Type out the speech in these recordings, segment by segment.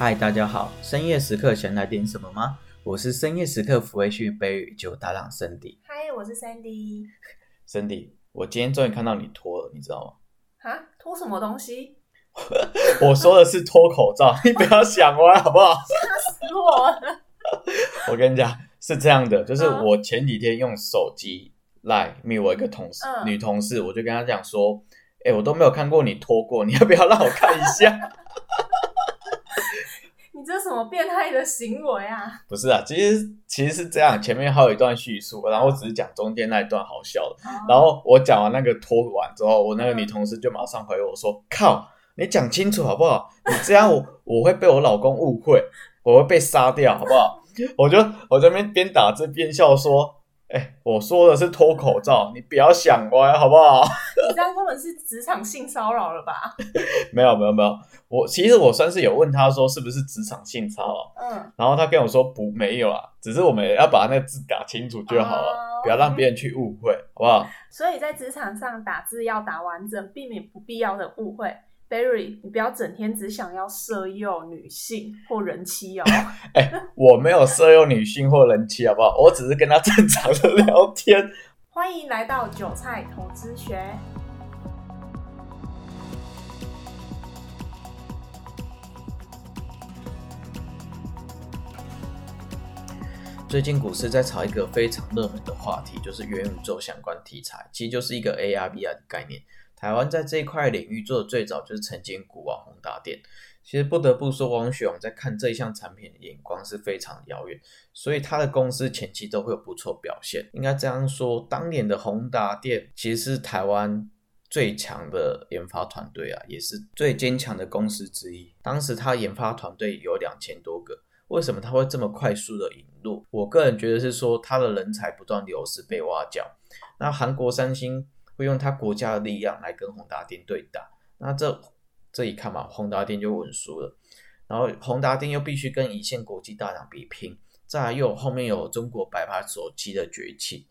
嗨，大家好，深夜时刻想来点什么吗？我是深夜时刻抚慰系 Berry 酒搭档 Sandy。嗨，我是 Sandy。Sandy， 我今天终于看到你脱了，你知道吗？啊，脱什么东西？我说的是脱口罩，你不要想歪好不好？吓死我了！我跟你讲是这样的，就是我前几天用手机来密我一个同事、女同事，我就跟她讲说，哎、欸，我都没有看过你脱过，你要不要让我看一下？你这什么变态的行为啊？不是啊，其实是这样，前面还有一段叙述，然后我只是讲中间那一段好笑的。然后我讲完那个脱完之后，我那个女同事就马上回我说：“靠，你讲清楚好不好？你这样我会被我老公误会，我会被杀掉，好不好？”我就边打字边笑说。哎、欸，我说的是脱口罩，你不要想歪，好不好？你这样根本是职场性骚扰了吧？没有，其实我算是有问他说是不是职场性骚扰，然后他跟我说不没有啊，只是我们要把那字打清楚就好了，不要让别人去误会，好不好？所以在职场上打字要打完整，避免不必要的误会。Berry， 你不要整天只想要色诱女性或人妻哦。哎、欸，我没有色诱女性或人妻，好不好？我只是跟他正常的聊天。欢迎来到韭菜投资学。最近股市在炒一个非常热门的话题，就是元宇宙相关题材，其实就是一个 AR VR 的概念。台湾在这一块领域做的最早就是晨间股网红大店，其实不得不说王雪王在看这一项产品的眼光是非常遥远，所以他的公司前期都会有不错表现。应该这样说，当年的宏达电其实是台湾最强的研发团队啊，也是最坚强的公司之一。当时他研发团队有2000多个，为什么他会这么快速的引入？我个人觉得是说他的人才不断流失被挖角。那韩国三星会用他国家的力量来跟宏达电对打，那这一看嘛，宏达电就稳输了。然后宏达电又必须跟一线国际大厂比拼，再来又后面有中国白牌手机的崛起，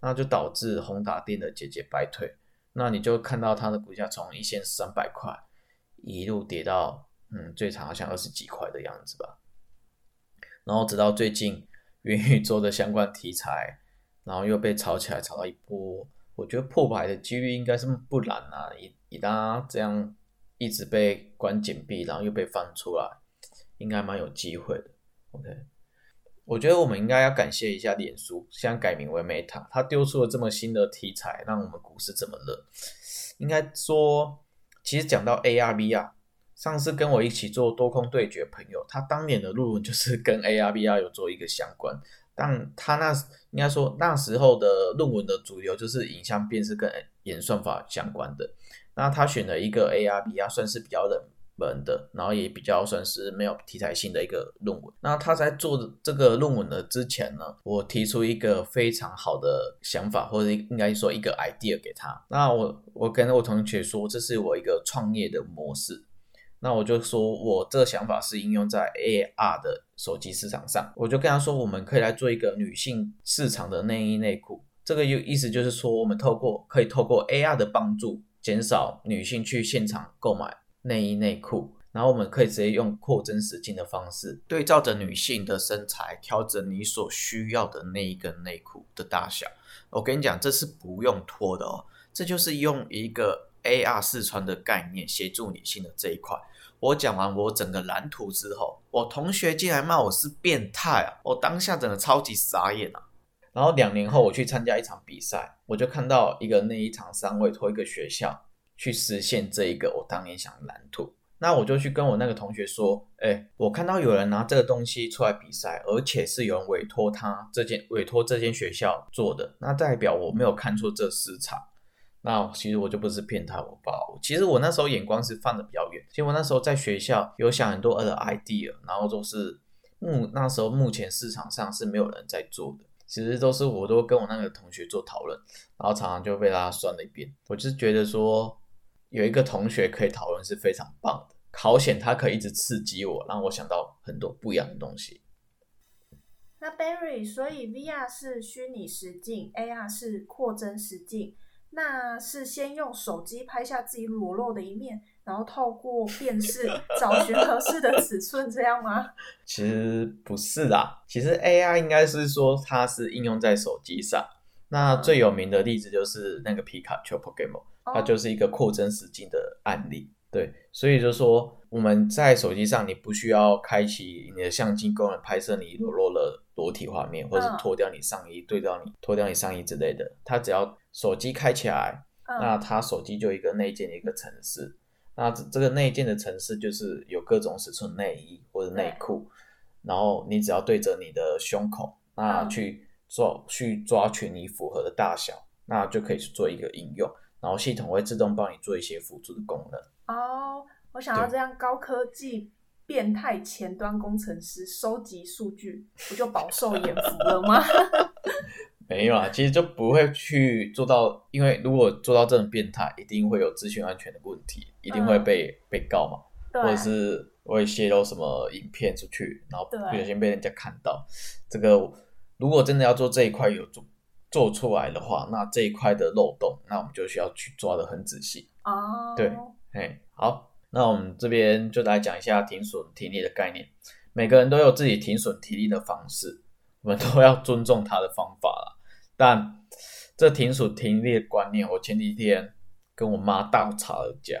那就导致宏达电的节节败退。那你就看到它的股价从1300块一路跌到最长好像20几块的样子吧。然后直到最近元宇宙的相关题材，然后又被炒起来，炒到一波。我觉得破牌的几率应该是不难啊，以他这样一直被关禁闭，然后又被放出来，应该蛮有机会的。OK， 我觉得我们应该要感谢一下脸书，现在改名为 Meta， 他丢出了这么新的题材，让我们股市这么热。应该说，其实讲到 AR VR， 上次跟我一起做多空对决朋友，他当年的论文就是跟 AR VR 有做一个相关。但他应该说那时候的论文的主流就是影像辨识跟演算法相关的，那他选了一个 AR VR 算是比较冷门的，然后也比较算是没有题材性的一个论文。那他在做这个论文的之前呢，我提出一个非常好的想法，或者应该说一个 idea 给他。那我跟我同学说这是我一个创业的模式，那我就说我这个想法是应用在 AR 的手机市场上。我就跟他说我们可以来做一个女性市场的内衣内裤，这个意思就是说我们可以透过 AR 的帮助减少女性去现场购买内衣内裤，然后我们可以直接用扩增实境的方式对照着女性的身材，调整你所需要的内衣跟内裤的大小。我跟你讲这是不用脱的哦，这就是用一个 AR 试穿的概念协助女性的这一块。我讲完我整个蓝图之后，我同学竟然骂我是变态啊！我当下真的超级傻眼啊！然后2年后我去参加一场比赛，我就看到一个内衣厂商委托一个学校去实现这一个我当年想的蓝图。那我就去跟我那个同学说，哎，我看到有人拿这个东西出来比赛，而且是有人委托这间学校做的，那代表我没有看错这市场。那其实我就不是骗他，其实我那时候眼光是放得比较远。其实我那时候在学校有想很多的 idea， 然后都是那时候目前市场上是没有人在做的，其实都是我都跟我那个同学做讨论，然后常常就被他酸了一遍。我就是觉得说有一个同学可以讨论是非常棒的，好险他可以一直刺激我，让我想到很多不一样的东西。那 Berry， 所以 VR 是虚拟实境， AR 是扩增实境，那是先用手机拍下自己裸露的一面，然后透过辨识找寻合适的尺寸这样吗？其实不是啦，其实 AR 应该是说它是应用在手机上，那最有名的例子就是那个皮卡丘 Pokemon， 它就是一个扩增实境的案例。对，所以就说我们在手机上你不需要开启你的相机功能拍摄你裸露的裸体画面，或是脱掉你上衣对到你脱掉你上衣之类的，它只要手机开起来，那它手机就有一个内建的一个程式，那这个内建的程式就是有各种尺寸内衣或者内裤，然后你只要对着你的胸口，那去抓取你符合的大小，那就可以去做一个应用，然后系统会自动帮你做一些辅助的功能。哦，我想要这样高科技变态前端工程师收集数据，不就饱受眼福了吗？没有啊，其实就不会去做到，因为如果做到这种变态，一定会有资讯安全的问题，一定会被告嘛，对，或者是会泄露什么影片出去，然后不小心被人家看到。这个如果真的要做这一块有做出来的话，那这一块的漏洞，那我们就需要去抓得很仔细。哦，对，好，那我们这边就来讲一下停损停利的概念。每个人都有自己停损停利的方式，我们都要尊重他的方法啦。但这停损停利的观念，我前几天跟我妈大吵一架。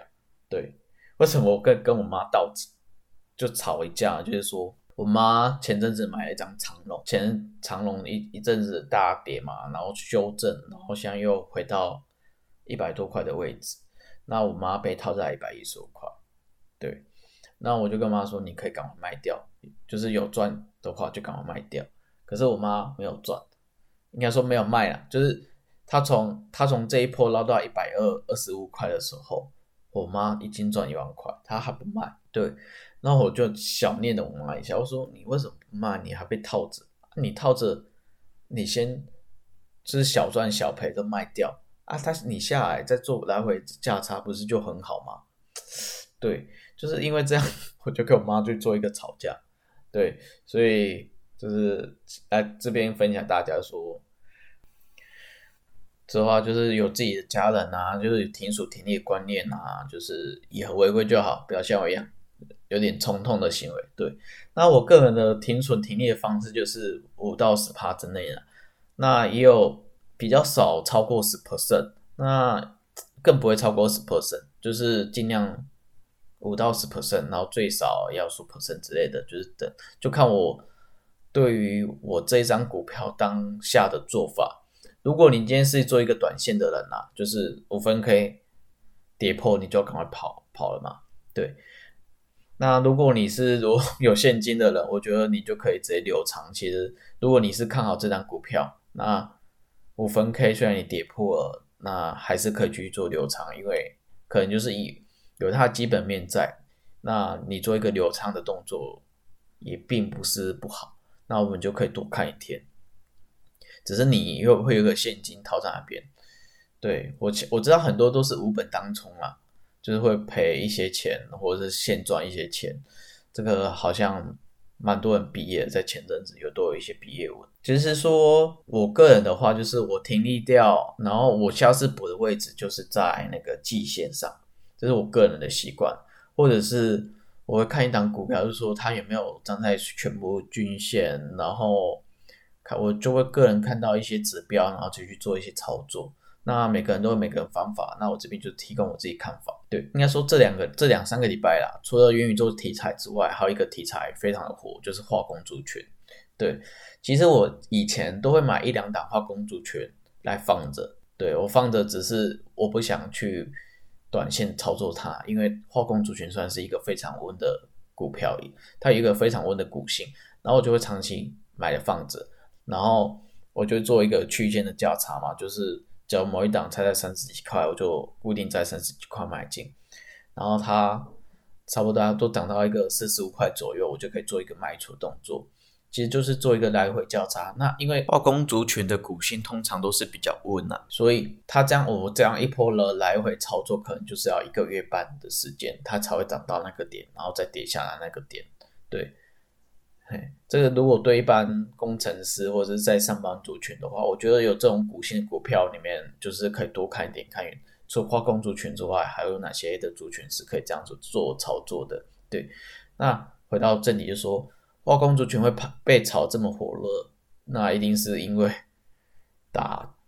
对，为什么我跟我妈就吵一架？就是说我妈前阵子买了一张长龙，长龙一阵子大跌嘛，然后修正，然后现在又回到100多块的位置。那我妈被套在115块，对，那我就跟妈说你可以赶快卖掉，就是有赚的话就赶快卖掉。可是我妈没有赚，应该说没有卖啦，就是她从这一波捞到125块的时候，我妈已经赚1万块，她还不卖，对，那我就小念了我妈一下，我说你为什么不卖？你还被套着，你套着，你先就是小赚小赔都卖掉。啊，你下来再做来回价差不是就很好吗？对，就是因为这样我就跟我妈去做一个吵架。对，所以就是来这边分享大家说这话，就是有自己的家人啊，就是有停损停利的观念啊，就是以和为贵就好，不要像我一样有点冲动的行为。对，那我个人的停损停利的方式就是5%到10%之内啦，那也有比较少超过 10%， 那更不会超过 10%， 就是尽量5%到10%， 然后最少要10% 之类的，就是等就看我对于我这一张股票当下的做法。如果你今天是做一个短线的人啊，就是5分K 跌破你就要赶快跑了嘛，对。那如果你是有现金的人，我觉得你就可以直接留长。其实如果你是看好这张股票，那5分K 虽然你跌破了，那还是可以去做留仓，因为可能就是有它的基本面在，那你做一个留仓的动作也并不是不好，那我们就可以多看一天，只是你又会有个现金套在那边。对，我知道很多都是无本当冲啦，就是会赔一些钱或者是现赚一些钱，这个好像蛮多人毕业，在前阵子都有一些毕业文。就是说我个人的话，就是我停利掉，然后我下次补的位置就是在那个季线上，这是我个人的习惯。或者是我会看一档股票，就是说它有没有站在全部均线，然后我就会个人看到一些指标，然后就去做一些操作。那每个人都有每个人方法，那我这边就提供我自己看法。对，应该说这两三个礼拜啦，除了元宇宙题材之外，还有一个题材非常的火，就是化工族群。对，其实我以前都会买一两档化工族群来放着，对，我放着只是我不想去短线操作它，因为化工族群算是一个非常稳的股票，它有一个非常稳的股性，然后我就会长期买来放着，然后我就做一个区间的价差嘛，就是只要某一档才在30几块，我就固定在30几块买进，然后它差不多都涨到一个45块左右，我就可以做一个卖出动作，其实就是做一个来回交叉。那因为化工族群的股性通常都是比较温啊，所以它这样我这样一波了来回操作，可能就是要1个月半的时间，它才会涨到那个点，然后再跌下来那个点。对，这个如果对一般工程师或者是在上班族群的话，我觉得有这种股性股票里面，就是可以多看一点，看除了化工族群之外，还有哪些的族群是可以这样子做操作的？对，那回到这里就说，化工族群会被炒这么火热，那一定是因为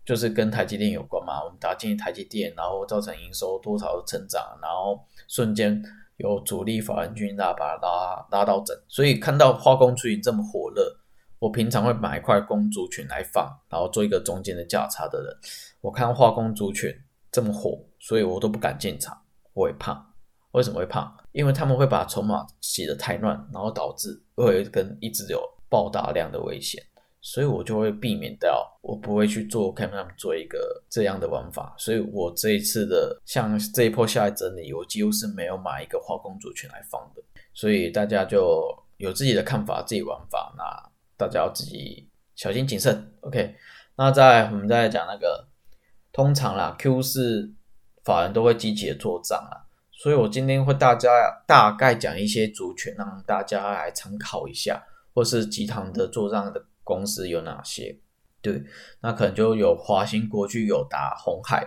就是跟台积电有关嘛。我们打进台积电，然后造成营收多少的成长，然后瞬间有主力法人军把它拉到整，所以看到化工族群这么火热，我平常会买一块工族群来放，然后做一个中间的价差的人。我看化工族群这么火，所以我都不敢进场，我会怕。为什么会怕？因为他们会把筹码洗得太乱，然后导致会一直有爆大量的危险，所以我就会避免掉，我不会去看他们做一个这样的玩法。所以我这一次的像这一波下来整理，我几乎是没有买一个化工族群来放的。所以大家就有自己的看法，自己玩法，那大家要自己小心谨慎。 OK， 那我们再讲那个通常啦， Q 是法人都会积极的做账啦，所以我今天会大家大概讲一些族群让大家来参考一下，或是集团的做账的公司有哪些。对，那可能就有华兴、国巨、友达、鸿海、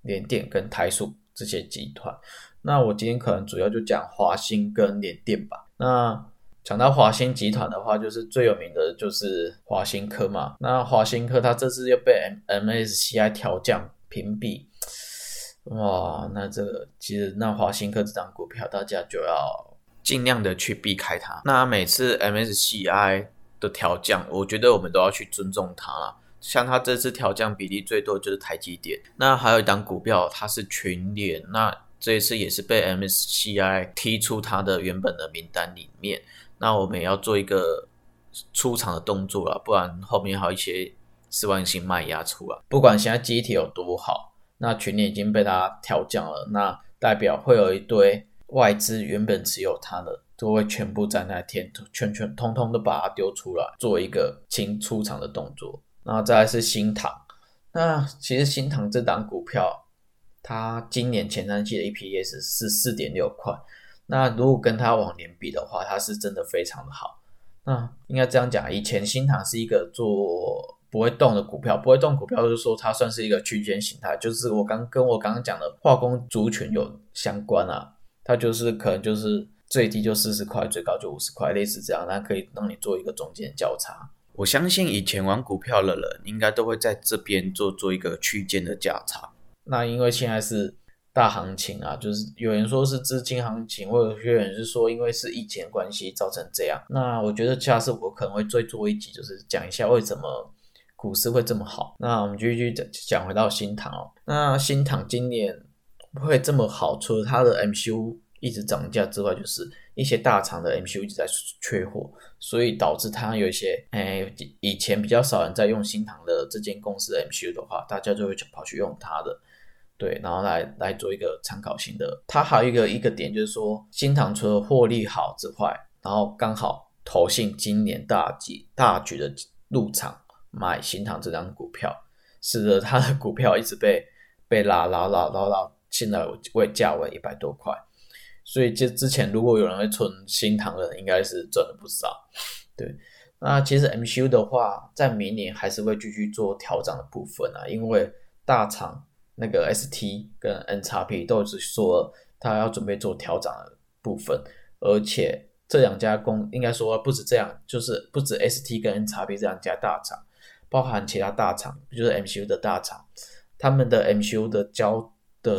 联电跟台塑这些集团。那我今天可能主要就讲华兴跟联电吧。那讲到华兴集团的话，就是最有名的就是华兴科嘛。那华兴科它这次又被 MSCI 调降评比，哇，那这个其实那华兴科这张股票大家就要尽量的去避开它。那每次 MSCI的调降，我觉得我们都要去尊重它啦。像它这次调降比例最多就是台积电，那还有一档股票它是群联，那这一次也是被 MSCI 踢出它的原本的名单里面，那我们也要做一个出场的动作啦，不然后面还有一些失望性卖压出来。不管现在记忆体有多好，那群联已经被它调降了，那代表会有一堆外资原本持有它的都会全部在那天全通通的把它丢出来，做一个清出场的动作。那再来是新唐，那其实新唐这档股票，它今年前三季的 EPS 是 4.6 块，那如果跟它往年比的话，它是真的非常的好。那应该这样讲，以前新唐是一个做不会动的股票，不会动股票就是说它算是一个区间形态，就是我刚刚讲的化工族群有相关啊，它就是可能就是最低就40块，最高就50块，类似这样，那可以让你做一个中间交叉。我相信以前玩股票的人应该都会在这边做一个区间的价差。那因为现在是大行情啊，就是有人说是资金行情，或者有人是说因为是疫情关系造成这样。那我觉得下次我可能会做一集，就是讲一下为什么股市会这么好。那我们继续讲回到新唐哦。那新唐今年会这么好，除了它的 MCU一直涨价之外，就是一些大厂的 MCU 一直在缺货，所以导致它有一些以前比较少人在用新唐的这间公司的 MCU 的话，大家就会跑去用它的，对，然后来做一个参考性的。它还有一个点就是说，新唐除了获利好之外，然后刚好投信今年大举的入场买新唐这张股票，使得它的股票一直被拉，现在价为100多块。所以之前如果有人会存新唐的人，应该是赚了不少。对，那其实 MCU 的话，在明年还是会继续做调整的部分啊，因为大厂那个 ST 跟 NHP 都是说他要准备做调整的部分，而且这两家应该说不止这样，就是不止 ST 跟 NHP 这两家大厂，包含其他大厂，就是 MCU 的大厂，他们的 MCU 的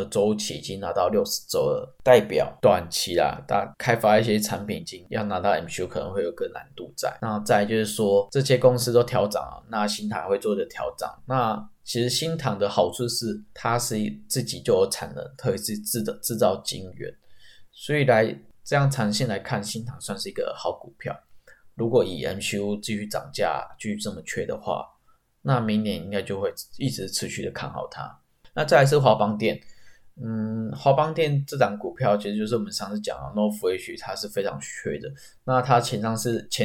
周期已经拿到60周了，代表短期啦，开发一些产品已经要拿到 MCU 可能会有个难度在。那再就是说，这些公司都调涨了，那新唐会做的调涨。那其实新唐的好处是，它是自己就有产能，特别是制造晶圆，所以这样长线来看，新唐算是一个好股票。如果以 MCU 继续涨价，继续这么缺的话，那明年应该就会一直持续的看好它。那再来是华邦电。华邦电这档股票其实就是我们上次讲的 00881， 它是非常缺的。那它前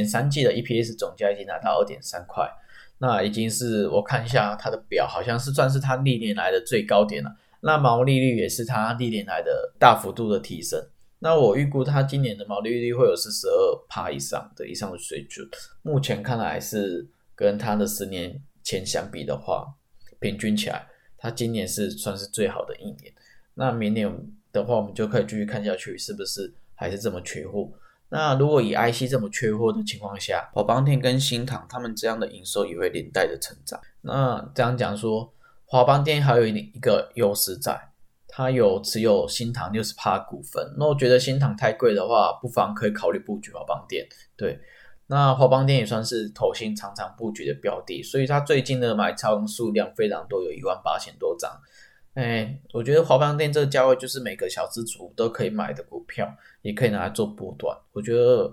三季的 EPS 总价已经拿到 2.3 块，那已经是我看一下它的表，好像是算是它历年来的最高点了。那毛利率也是它历年来的大幅度的提升。那我预估它今年的毛利率会有 42% 以上的水准。目前看来是跟它的10年前相比的话，平均起来它今年是算是最好的一年。那明年的话我们就可以继续看下去是不是还是这么缺货。那如果以 IC 这么缺货的情况下，宝邦电跟新唐他们这样的营收也会连带的成长。那这样讲说，华邦电还有一个优势在，它有持有新唐 60% 股份，那我觉得新唐太贵的话不妨可以考虑布局华邦电。对，那华邦电也算是投信常常布局的标的，所以它最近的买超数量非常多，有18000多张。我觉得华邦电这个价位就是每个小资族都可以买的股票，也可以拿来做波段。我觉得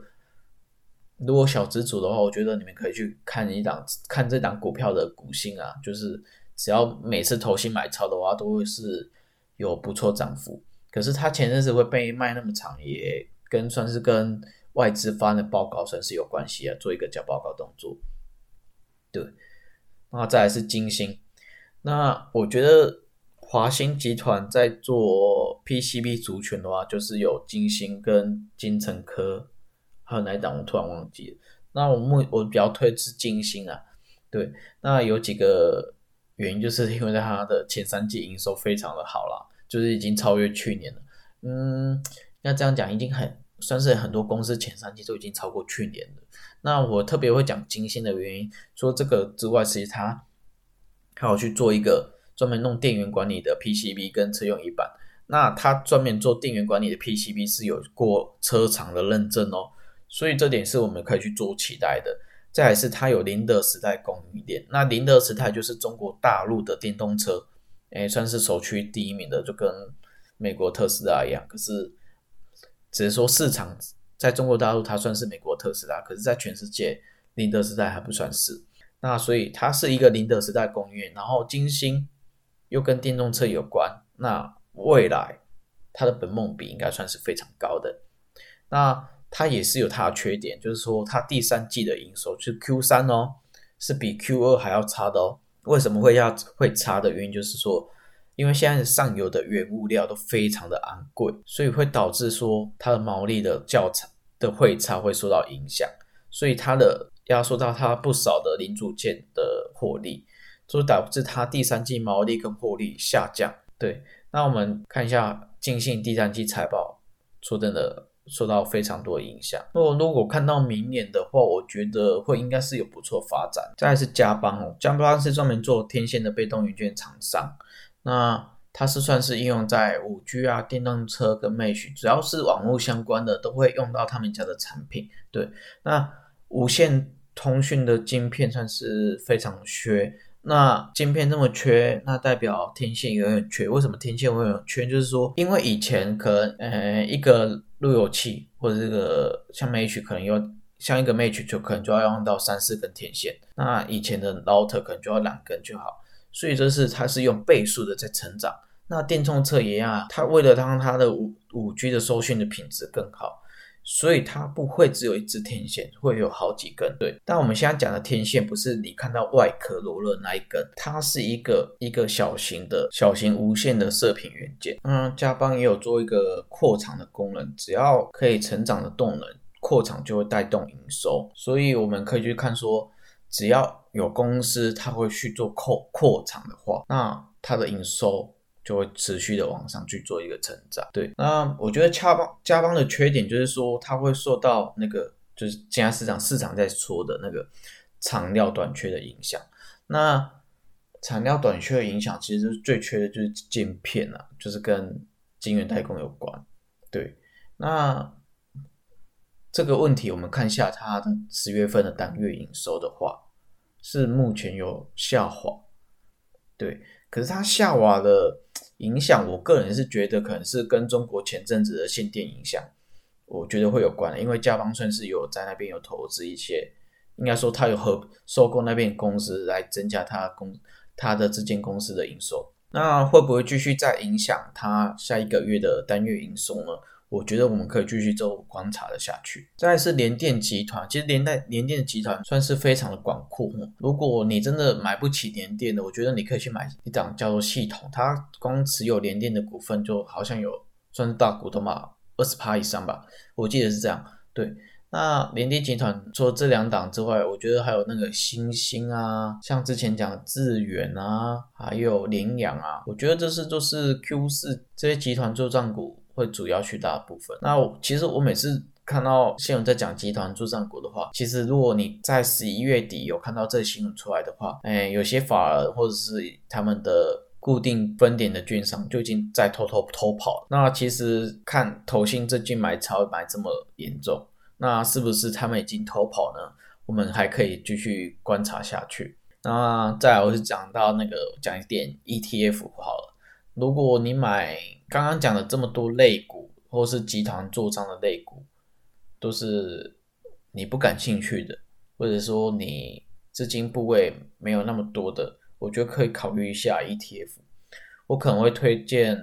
如果小资族的话，我觉得你们可以去看这档股票的股性啊，就是只要每次投信买超的话都会是有不错涨幅。可是它前阵子会被卖那么长，也算是跟外资发的报告算是有关系啊，做一个假报告动作。对，那再来是金星。那我觉得华星集团在做 PCB 族群的话，就是有金星跟金城科，还有哪一档我突然忘记了。那我比较推是金星啊，对。那有几个原因，就是因为它的前三季营收非常的好啦，就是已经超越去年了。那这样讲已经算是很多公司前三季都已经超过去年了。那我特别会讲金星的原因，除了这个之外，其实它还有去做一个专门弄电源管理的 PCB 跟车用仪板。那他专门做电源管理的 PCB 是有过车厂的认证哦，所以这点是我们可以去做期待的。再来是他有宁德时代供应链，那宁德时代就是中国大陆的电动车，算是首屈第一名的，就跟美国特斯拉一样。可是只是说市场在中国大陆它算是美国特斯拉，可是在全世界宁德时代还不算是。那所以它是一个宁德时代供应链，然后金星又跟电动车有关，那未来它的本梦比应该算是非常高的。那它也是有它的缺点，就是说它第三季的营收，就是 Q3 哦，是比 Q2 还要差的哦。为什么会差的原因就是说，因为现在上游的原物料都非常的昂贵，所以会导致说它的毛利的汇差会受到影响，所以它的压缩到它不少的零组件的获利，所以导致它第三季毛利跟获利下降。对，那我们看一下金信第三季财报，说真的受到非常多的影响。如果看到明年的话，我觉得会应该是有不错发展。再来是嘉邦哦，嘉邦是专门做天线的被动元件厂商，那它是算是应用在 5G 啊、电动车跟 Mesh， 只要是网络相关的都会用到他们家的产品。对，那无线通讯的晶片算是非常缺。那晶片这么缺，那代表天线也很缺。为什么天线会很缺？就是说，因为以前可能一个路由器或者这个像 Mesh 可能要像一个 Mesh 就可能就要用到3-4根天线，那以前的 Router 可能就要2根就好，所以这是它是用倍数的在成长。那电动车也一样，它为了让它的 5G 的收讯的品质更好，所以它不会只有一支天线，会有好几根。对，但我们现在讲的天线不是你看到外壳罗勒那一根，它是一个小型无线的射频元件。嘉邦也有做一个扩厂的功能，只要可以成长的动能，扩厂就会带动营收。所以我们可以去看说，只要有公司它会去做扩厂的话，那它的营收就会持续的往上去做一个成长。对，那我觉得嘉邦的缺点就是说，它会受到那个就是现在市场在说的那个产料短缺的影响。那产料短缺的影响其实最缺的就是晶片啊，就是跟晶圆代工有关。对，那这个问题我们看一下它的10月份的单月营收的话，是目前有下滑。对，可是它下滑的影响，我个人是觉得可能是跟中国前阵子的限电影响，我觉得会有关。因为嘉邦算是有在那边有投资一些，应该说它有收购那边公司来增加它的这间公司的营收。那会不会继续再影响它下一个月的单月营收呢？我觉得我们可以继续做观察的下去。再来是联电集团，其实联电集团算是非常的广阔。如果你真的买不起联电的，我觉得你可以去买一档叫做系统，它光持有联电的股份就好像有算是大股东吧，20% 以上吧，我记得是这样。对，那联电集团除了这两档之外，我觉得还有那个新兴啊，像之前讲智远啊，还有联阳啊，我觉得这是就是 Q4 这些集团作战股会主要去大部分。那其实我每次看到新闻在讲集团作战股的话，其实如果你在11月底有看到这新闻出来的话，有些法人或者是他们的固定分点的券商就已经在偷跑了。那其实看投信最近买超买这么严重，那是不是他们已经偷跑呢？我们还可以继续观察下去。那再来我是讲到那个讲一点 ETF 好了。如果你买刚刚讲的这么多类股或是集团做账的类股都是你不感兴趣的，或者说你资金部位没有那么多的，我觉得可以考虑一下 ETF。 我可能会推荐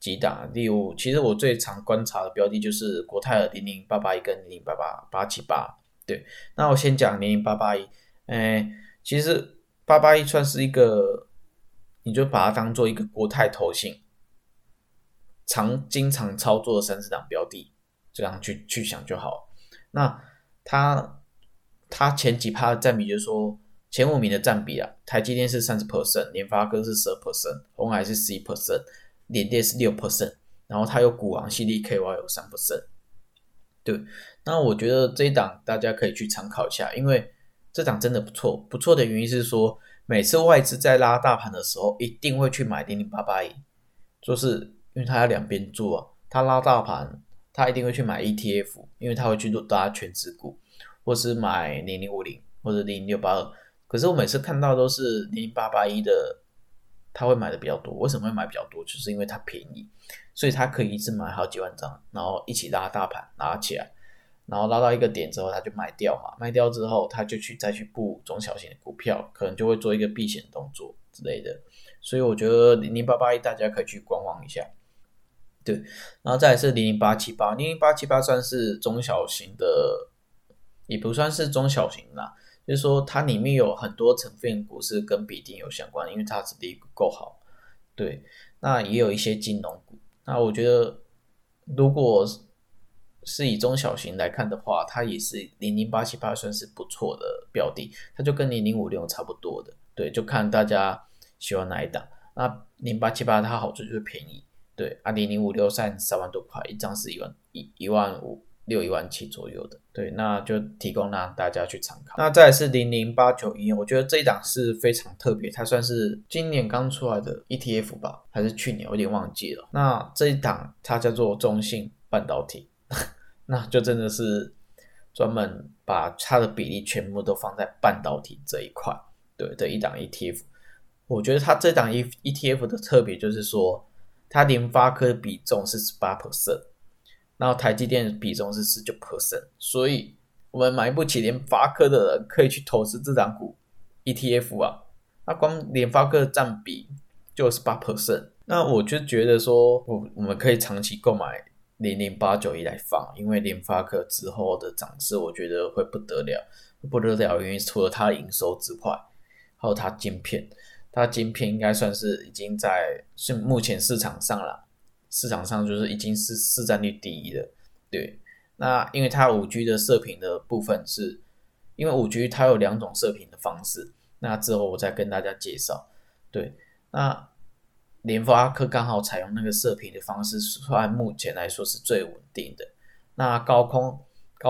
几档，例如其实我最常观察的标的就是国泰的00881跟0088878。对，那我先讲00881。其实881算是一个，你就把它当做一个国泰投信经常操作的30档标的，这样去想就好。那它前几趴的占比，就是说前5名的占比啊，台积电是 30%， 联发科是 12%， 鸿海是 10%， 联电是 6%， 然后它有股王 CDKY 有 3%。 对，那我觉得这一档大家可以去参考一下，因为这档真的不错。不错的原因是说，每次外资在拉大盘的时候一定会去买00881，就是因为它要两边做啊，它拉大盘他一定会去买 ETF， 因为他会去拉全指股，或是买0050或者00682。可是我每次看到都是00881的，他会买的比较多。为什么会买比较多？就是因为它便宜，所以他可以一直买好几万张，然后一起拉大盘拉起来，然后拉到一个点之后他就卖掉嘛，卖掉之后他就再去布中小型的股票，可能就会做一个避险动作之类的。所以我觉得00881大家可以去观望一下。对，然后再来是00878算是中小型的，也不算是中小型啦，就是说它里面有很多成分股是跟比定有相关，因为它质地够好。对，那也有一些金融股。那我觉得如果是以中小型来看的话，它也是00878算是不错的标的，它就跟0056差不多的。对，就看大家喜欢哪一档。那0878它好处就是便宜。对，005633万多块一张，是1万5、1万7左右的。对，那就提供让大家去参考。那再来是008911，我觉得这一档是非常特别，它算是今年刚出来的 ETF 吧，还是去年我有点忘记了。那这一档它叫做中信半导体，那就真的是专门把它的比例全部都放在半导体这一块。对，这一档 ETF， 我觉得它这档 ETF 的特别就是说，它联发科比重是 18%， 然后台积电比重是 19%， 所以我们买不起联发科的人可以去投资这档股 ETF 啊。那光联发科的占比就 18%， 那我就觉得说我们可以长期购买00891来放，因为联发科之后的涨势我觉得会不得了，因为除了它的营收之外，还有它晶片。它晶片应该算是已经在目前市场上就是已经是市占率第一了。对，那因为它 5G 的射频的部分，是因为 5G 它有两种射频的方式，那之后我再跟大家介绍。对，那联发科刚好采用那个射频的方式，算目前来说是最稳定的。那高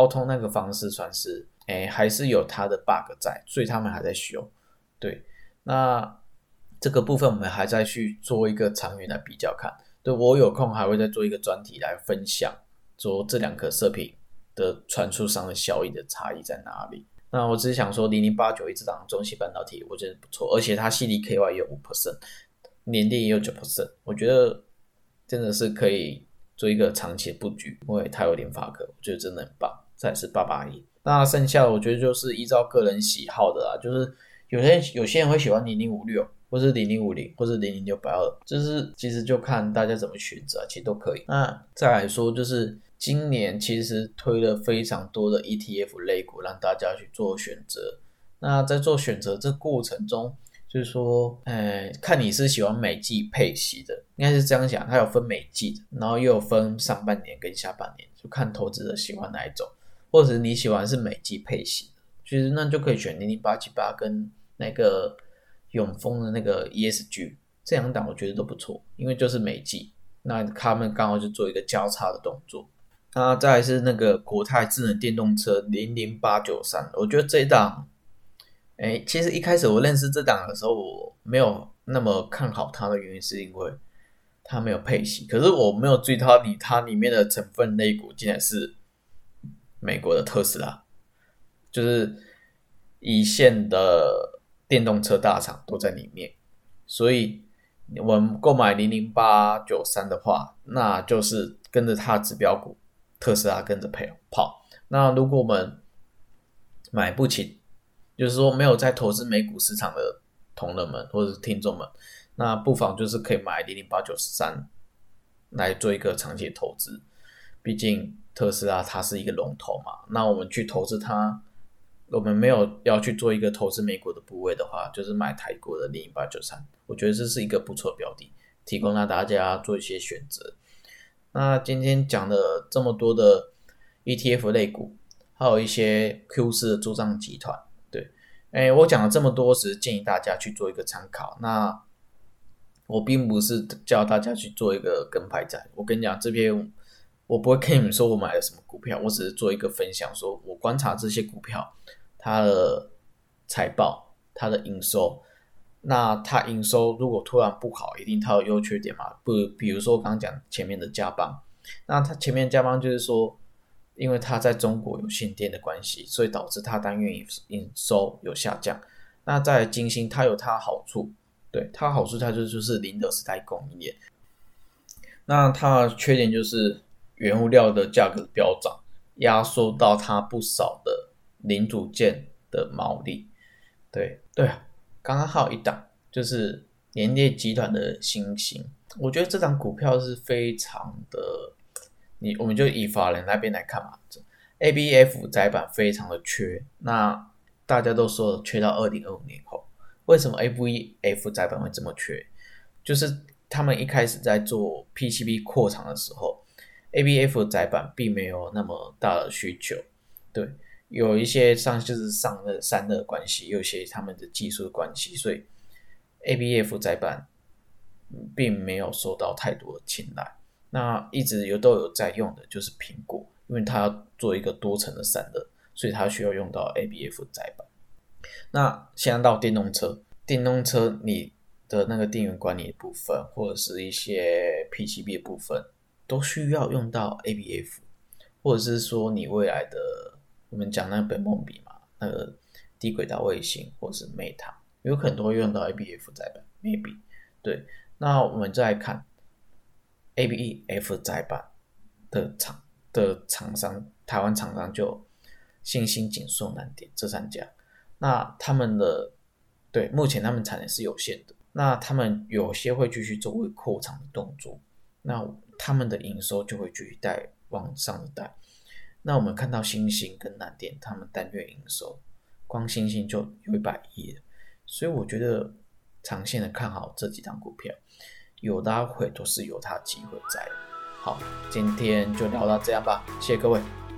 通那个方式算是还是有它的 bug 在，所以他们还在修。对，那这个部分我们还在去做一个长远来比较看。对，我有空还会再做一个专题来分享，说这两个射频的传输上的效益的差异在哪里。那我只是想说00891这档中芯半导体我觉得不错，而且它 CDKY 也有 5%， 联电也有 9%， 我觉得真的是可以做一个长期的布局，因为它有联发科，我觉得真的很棒。再是881，那剩下的我觉得就是依照个人喜好的啦，就是有些人会喜欢0056或是0050或是00682，就是其实就看大家怎么选择，其实都可以。那再来说就是今年其实推了非常多的 ETF 类股让大家去做选择。那在做选择这过程中，就是说看你是喜欢每季配息的，应该是这样想，它有分每季的，然后又有分上半年跟下半年，就看投资者喜欢哪一种。或者你喜欢是美肌配型，其实那就可以选00878跟那个永丰的那个 ESG 这两档，我觉得都不错，因为就是美肌，那他们刚好就做一个交叉的动作。那再来是那个国泰智能电动车00893，我觉得这一档其实一开始我认识这档的时候我没有那么看好它的原因是因为它没有配息，可是我没有注意到它里面的成分类股竟然是美国的特斯拉，就是一线的电动车大厂都在里面，所以我们购买00893的话，那就是跟着它的指标股特斯拉跟着跑。那如果我们买不起，就是说没有在投资美股市场的同仁们或者是听众们，那不妨就是可以买00893来做一个长期投资，毕竟特斯拉它是一个龙头嘛，那我们去投资它，我们没有要去做一个投资美国的部位的话，就是买台国的00893，我觉得这是一个不错的标的，提供让大家做一些选择。那今天讲的这么多的 ETF 类股，还有一些 Q 市的做账集团，对，我讲了这么多时，建议大家去做一个参考。那我并不是叫大家去做一个跟拍仔，我跟你讲，这边我不会跟你们说我买了什么股票，我只是做一个分享，说我观察这些股票它的财报、它的营收。那它营收如果突然不好，一定它有优缺点嘛？比如说我刚刚讲前面的加邦，那它前面加邦就是说，因为它在中国有限电的关系，所以导致它单月营收有下降。那再来金星，它有它的好处，对它的好处，它就是零的时代供应链。那它的缺点就是原物料的价格飙涨，压缩到它不少的零组件的毛利。对啊。刚刚还有一档就是联电集团的新兴，我觉得这档股票是非常的，我们就以法人那边来看嘛 ，ABF 载板非常的缺，那大家都说了缺到2025年后。为什么 ABF 载板会这么缺？就是他们一开始在做 PCB 扩厂的时候 ，ABF 载板并没有那么大的需求，对。有一些就是上热散热的关系，有一些他们的技术的关系，所以 ABF 载板并没有受到太多的青睐。那一直都有在用的就是苹果，因为它要做一个多层的散热，所以它需要用到 ABF 载板。那现在到电动车你的那个电源管理的部分，或者是一些 PCB 的部分，都需要用到 ABF， 或者是说你未来的我们讲那个本梦比嘛，那个低轨道卫星或是 Meta 有可能都会用到 ABF 载板 ，maybe 对。那我们再来看 ABF 载板的厂商，台湾厂商就新兴、景硕、南电这三家。那他们的目前他们产能是有限的，那他们有些会继续作为扩厂的动作，那他们的营收就会继续往上的带。那我们看到新兴跟南电他们单月营收，光新兴就有100亿了，所以我觉得长线的看好这几档股票，有拉回都是有它机会在。好，今天就聊到这样吧，谢谢各位。